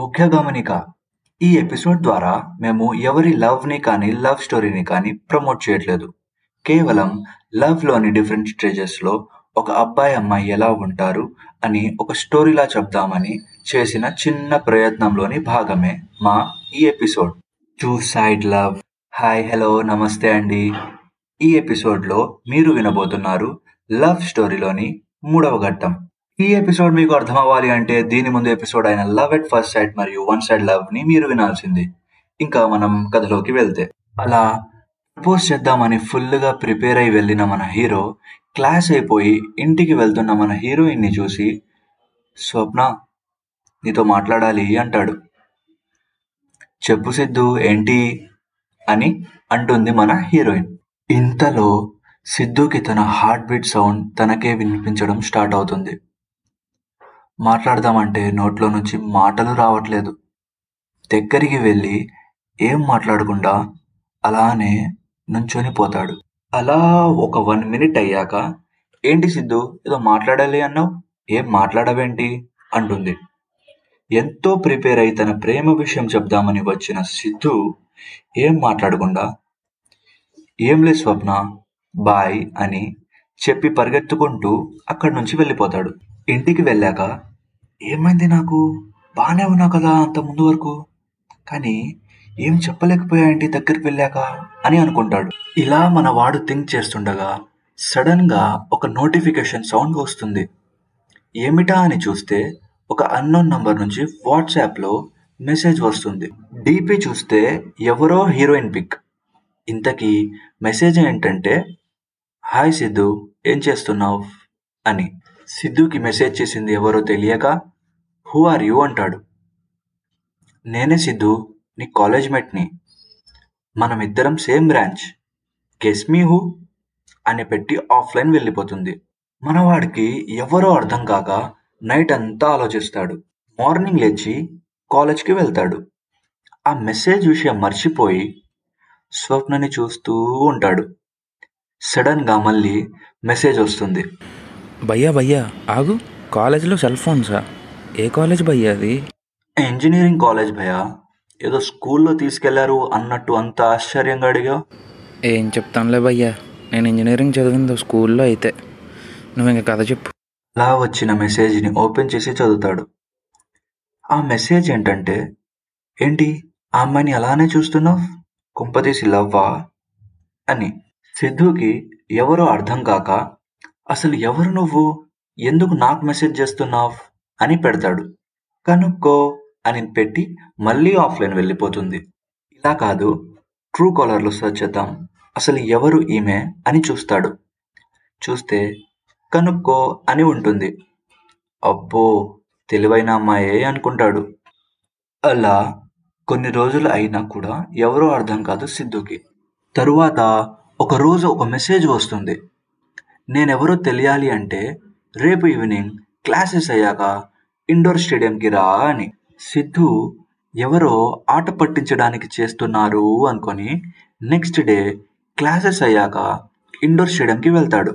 ముఖ్య గమనిక, ఈ ఎపిసోడ్ ద్వారా మేము ఎవరి లవ్ని కానీ లవ్ స్టోరీని కానీ ప్రమోట్ చేయట్లేదు. కేవలం లవ్లోని డిఫరెంట్ స్టేజెస్లో ఒక అబ్బాయి అమ్మాయి ఎలా ఉంటారు అని ఒక స్టోరీలా చెప్దామని చేసిన చిన్న ప్రయత్నంలోని భాగమే మా ఈ episode two side love. Hi, hello, నమస్తే అండి. ఈ ఎపిసోడ్లో మీరు వినబోతున్నారు లవ్ స్టోరీలోని 3వ ఘట్టం. ఈ ఎపిసోడ్ మీకు అర్థం అవ్వాలి అంటే దీని ముందు ఎపిసోడ్ అయిన లవ్ ఎట్ ఫస్ట్ సైట్ మరియు వన్ సైడ్ లవ్ ని మీరు వినాల్సింది. ఇంకా మనం కథలోకి వెళ్తే, అలా ప్రపోజ్ చేద్దామని ఫుల్గా ప్రిపేర్ అయి వెళ్ళిన మన హీరో క్లాస్ అయిపోయి ఇంటికి వెళ్తున్న మన హీరోయిన్ని చూసి, స్వప్న నీతో మాట్లాడాలి అంటాడు. చెప్పు సిద్ధు ఏంటి అని అంటుంది మన హీరోయిన్. ఇంతలో సిద్ధుకి తన హార్ట్ బీట్ సౌండ్ తనకే వినిపించడం స్టార్ట్ అవుతుంది. మాట్లాడదామంటే నోట్లో నుంచి మాటలు రావట్లేదు. దగ్గరికి వెళ్ళి ఏం మాట్లాడకుండా అలానే నుంచొని పోతాడు. అలా ఒక 1 minute అయ్యాక, ఏంటి సిద్ధు ఏదో మాట్లాడాలి అన్నావు, ఏం మాట్లాడవేంటి అంటుంది. ఎంతో ప్రిపేర్ అయి తన ప్రేమ విషయం చెప్దామని వచ్చిన సిద్ధు ఏం మాట్లాడకుండా, ఏం లేదు స్వప్న, బాయ్ అని చెప్పి పరిగెత్తుకుంటూ అక్కడి నుంచి వెళ్ళిపోతాడు. ఇంటికి వెళ్ళాక, ఏమైంది, నాకు బాగానే ఉన్నా కదా అంత ముందు వరకు, కానీ ఏం చెప్పలేకపోయా ఏంటి దగ్గరికి వెళ్ళాక అని అనుకుంటాడు. ఇలా మన వాడు థింక్ చేస్తుండగా సడన్గా ఒక నోటిఫికేషన్ సౌండ్ వస్తుంది. ఏమిటా అని చూస్తే ఒక అన్నోన్ నంబర్ నుంచి వాట్సాప్లో మెసేజ్ వస్తుంది. డీపీ చూస్తే ఎవరో హీరోయిన్ పిక్. ఇంతకీ మెసేజ్ ఏంటంటే, హాయ్ సిద్ధు, ఏం చేస్తున్నావు అని. సిద్ధుకి మెసేజ్ చేసింది ఎవరో తెలియక హూ ఆర్ యూ అంటాడు. నేనే సిద్ధు, నీ కాలేజ్ మేట్ని, మనమిద్దరం same branch, guess me who అని పెట్టి ఆఫ్లైన్ వెళ్ళిపోతుంది. మనవాడికి ఎవరో అర్థం కాక నైట్ అంతా ఆలోచిస్తాడు. మార్నింగ్ లేచి కాలేజ్కి వెళ్తాడు. ఆ మెసేజ్ విషయం మర్చిపోయి స్వప్నని చూస్తూ ఉంటాడు. సడన్గా మళ్ళీ మెసేజ్ వస్తుంది. భయ్యా ఆగు, కాలేజ్లో సెల్ ఫోన్సా? ఏ కాలేజ్ భయ్యా అది? ఇంజనీరింగ్ కాలేజ్ భయ్యా, ఏదో స్కూల్లో తీసుకెళ్లారు అన్నట్టు అంత ఆశ్చర్యంగా అడిగా. ఏం చెప్తానులే భయ్యా, నేను ఇంజనీరింగ్ చదివిందో స్కూల్లో అయితే, నువ్వు ఇంకా కథ చెప్పు. అలా వచ్చిన మెసేజ్ని ఓపెన్ చేసి చదువుతాడు. ఆ మెసేజ్ ఏంటంటే, ఏంటి ఆ అమ్మాయిని అలానే చూస్తున్నావు, కుంపదీసి లవ్వా అని. సిద్ధుకి ఎవరో అర్థం కాక, అసలు ఎవరు నువ్వు, ఎందుకు నాకు మెసేజ్ చేస్తున్నావు అని పెడతాడు. కనుక్కో అని పెట్టి మళ్ళీ ఆఫ్లైన్ వెళ్ళిపోతుంది. ఇలా కాదు, ట్రూ కాలర్లో సెర్చ్ చేద్దాం, అసలు ఎవరు ఈమె అని చూస్తాడు. చూస్తే కనుక్కో అని ఉంటుంది. అబ్బో తెలివైన అమ్మాయే అనుకుంటాడు. అలా కొన్ని రోజులు అయినా కూడా ఎవరో అర్థం కాదు సిద్ధుకి. తరువాత ఒకరోజు ఒక మెసేజ్ వస్తుంది. నేనెవరో తెలియాలి అంటే రేపు ఈవినింగ్ క్లాసెస్ అయ్యాక ఇండోర్ స్టేడియంకి రా అని. సిద్ధు ఎవరో ఆట పట్టించడానికి చేస్తున్నారు అనుకొని నెక్స్ట్ డే క్లాసెస్ అయ్యాక ఇండోర్ స్టేడియంకి వెళ్తాడు.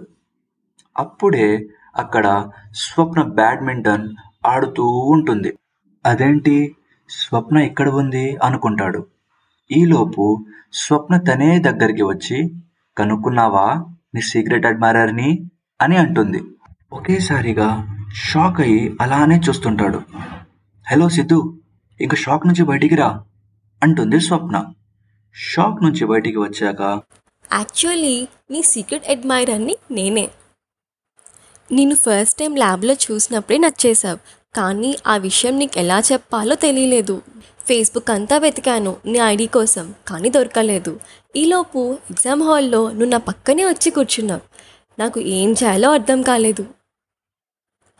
అప్పుడే అక్కడ స్వప్న బ్యాడ్మింటన్ ఆడుతూ ఉంటుంది. అదేంటి స్వప్న ఇక్కడ ఉంది అనుకుంటాడు. ఈలోపు స్వప్న తనే దగ్గరికి వచ్చి, కనుక్కున్నావా నీ సీక్రెట్ అడ్మైరర్ని అని అంటుంది. ఒకేసారిగా షాక్ అయ్యి అలానే చూస్తుంటాడు. హలో సిద్ధు, ఇంక షాక్ నుంచి బయటికి రా అంటుంది స్వప్న. షాక్ నుంచి బయటికి వచ్చాక, యాక్చువల్లీ నీ సీక్రెట్ అడ్మైరర్ని నేనే, నేను ఫస్ట్ టైం ల్యాబ్లో చూసినప్పుడే నచ్చేసావు, కానీ ఆ విషయం నీకు ఎలా చెప్పాలో తెలియలేదు. ఫేస్బుక్ అంతా వెతికాను నీ ఐడి కోసం, కానీ దొరకలేదు. ఈలోపు ఎగ్జామ్ హాల్లో నువ్వు నా పక్కనే వచ్చి కూర్చున్నావు. నాకు ఏం చేయాలో అర్థం కాలేదు.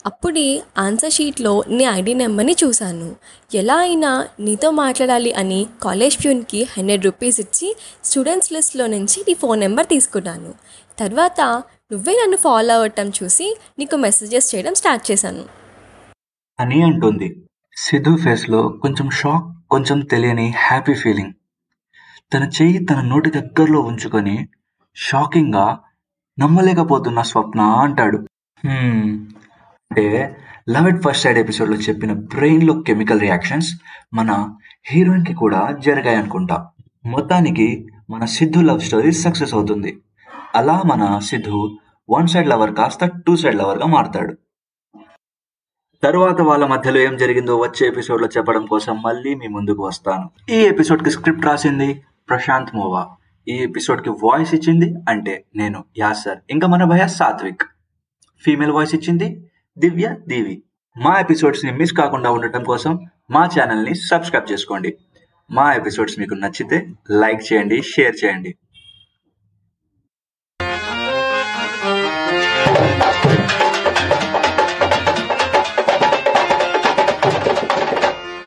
అప్పుడే ఆన్సర్ షీట్లో నీ ఐడి నెంబర్ని చూశాను. ఎలా అయినా నీతో మాట్లాడాలి అని కాలేజ్ ప్యూన్కి 100 రూపీస్ ఇచ్చి స్టూడెంట్స్ లిస్ట్లో నుంచి నీ ఫోన్ నెంబర్ తీసుకున్నాను. తర్వాత నువ్వే నన్ను ఫాలో అవ్వటం చూసి నీకు మెసేజెస్ చేయడం స్టార్ట్ చేశాను అని అంటుంది. సిద్ధు ఫేస్లో కొంచెం షాక్, కొంచెం తెలియని హ్యాపీ ఫీలింగ్. తన చెయ్యి తన నోటి దగ్గరలో ఉంచుకొని షాకింగ్గా నమ్మలేకపోతున్న స్వప్న అంటాడు. అంటే లవ్ ఎట్ ఫస్ట్ సైడ్ ఎపిసోడ్లో చెప్పిన బ్రెయిన్లో కెమికల్ రియాక్షన్స్ మన హీరోయిన్కి కూడా జరిగాయి అనుకుంటా. మొత్తానికి మన సిద్ధు లవ్ స్టోరీ సక్సెస్ అవుతుంది. అలా మన సిద్ధు వన్ సైడ్ లవర్ కాస్త టూ సైడ్ లవర్గా మారుతాడు. తరువాత వాళ్ళ మధ్యలో ఏం జరిగిందో వచ్చే ఎపిసోడ్లో చెప్పడం కోసం మళ్ళీ మీ ముందుకు వస్తాను. ఈ ఎపిసోడ్కి స్క్రిప్ట్ రాసింది ప్రశాంత్ మోవా. ఈ ఎపిసోడ్కి వాయిస్ ఇచ్చింది అంటే నేను యాసర్, ఇంకా మన భయ సాత్విక్. ఫీమేల్ వాయిస్ ఇచ్చింది దివ్య దేవి. మా ఎపిసోడ్స్ని మిస్ కాకుండా ఉండటం కోసం మా ఛానల్ని సబ్స్క్రైబ్ చేసుకోండి. మా ఎపిసోడ్స్ మీకు నచ్చితే లైక్ చేయండి, షేర్ చేయండి.